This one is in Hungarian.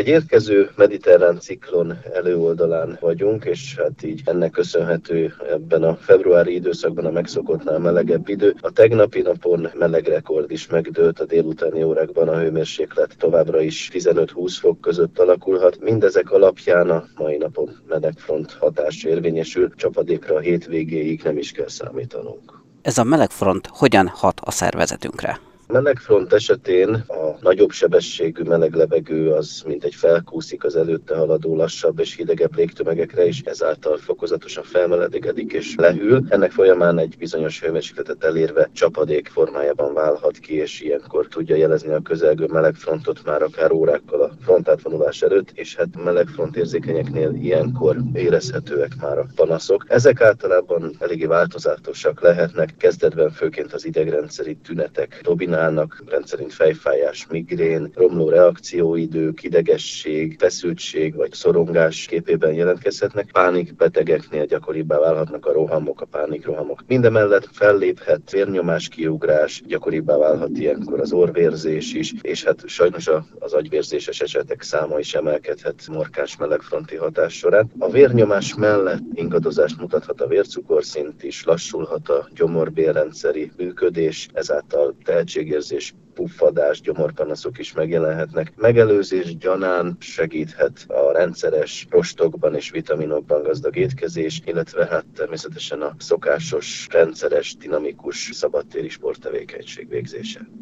Egy érkező mediterrán ciklon előoldalán vagyunk, és hát így ennek köszönhető ebben a februári időszakban a megszokottnál melegebb idő. A tegnapi napon meleg rekord is megdőlt, a délutáni órákban a hőmérséklet továbbra is 15-20 fok között alakulhat. Mindezek alapján a mai napon melegfront hatás érvényesül, csapadékra a hétvégéig nem is kell számítanunk. Ez a melegfront hogyan hat a szervezetünkre? Melegfront esetén a nagyobb sebességű meleg levegő az mintegy felkúszik az előtte haladó lassabb és hidegebb légtömegekre, és ezáltal fokozatosan felmelegedik és lehűl. Ennek folyamán egy bizonyos hőmérsékletet elérve csapadék formájában válhat ki, és ilyenkor tudja jelezni a közelgő melegfrontot már akár órákkal a frontátvonulás előtt, és hát melegfront érzékenyeknél ilyenkor érezhetőek már a panaszok. Ezek általában eléggé változatosak lehetnek, kezdetben főként az idegrendszeri tünetek dominálnak, rendszerint fejfájás, migrén, romló reakcióidők, idegesség, feszültség vagy szorongás képében jelentkezhetnek. Pánikbetegeknél gyakoribbá válhatnak a rohamok, a pánikrohamok. Mindemellett felléphet vérnyomáskiugrás, gyakoribbá válhat ilyenkor az orrvérzés is, és hát sajnos az agyvérzéses esetek száma is emelkedhet markáns melegfronti hatás során. A vérnyomás mellett ingadozást mutathat a vércukorszint is, lassulhat a gyomorbélrendszeri működés, ezáltal érzés, puffadás, gyomorpanaszok is megjelenhetnek. Megelőzés gyanán segíthet a rendszeres rostokban és vitaminokban gazdag étkezés, illetve hát természetesen a szokásos, rendszeres, dinamikus szabadtéri sporttevékenység végzése.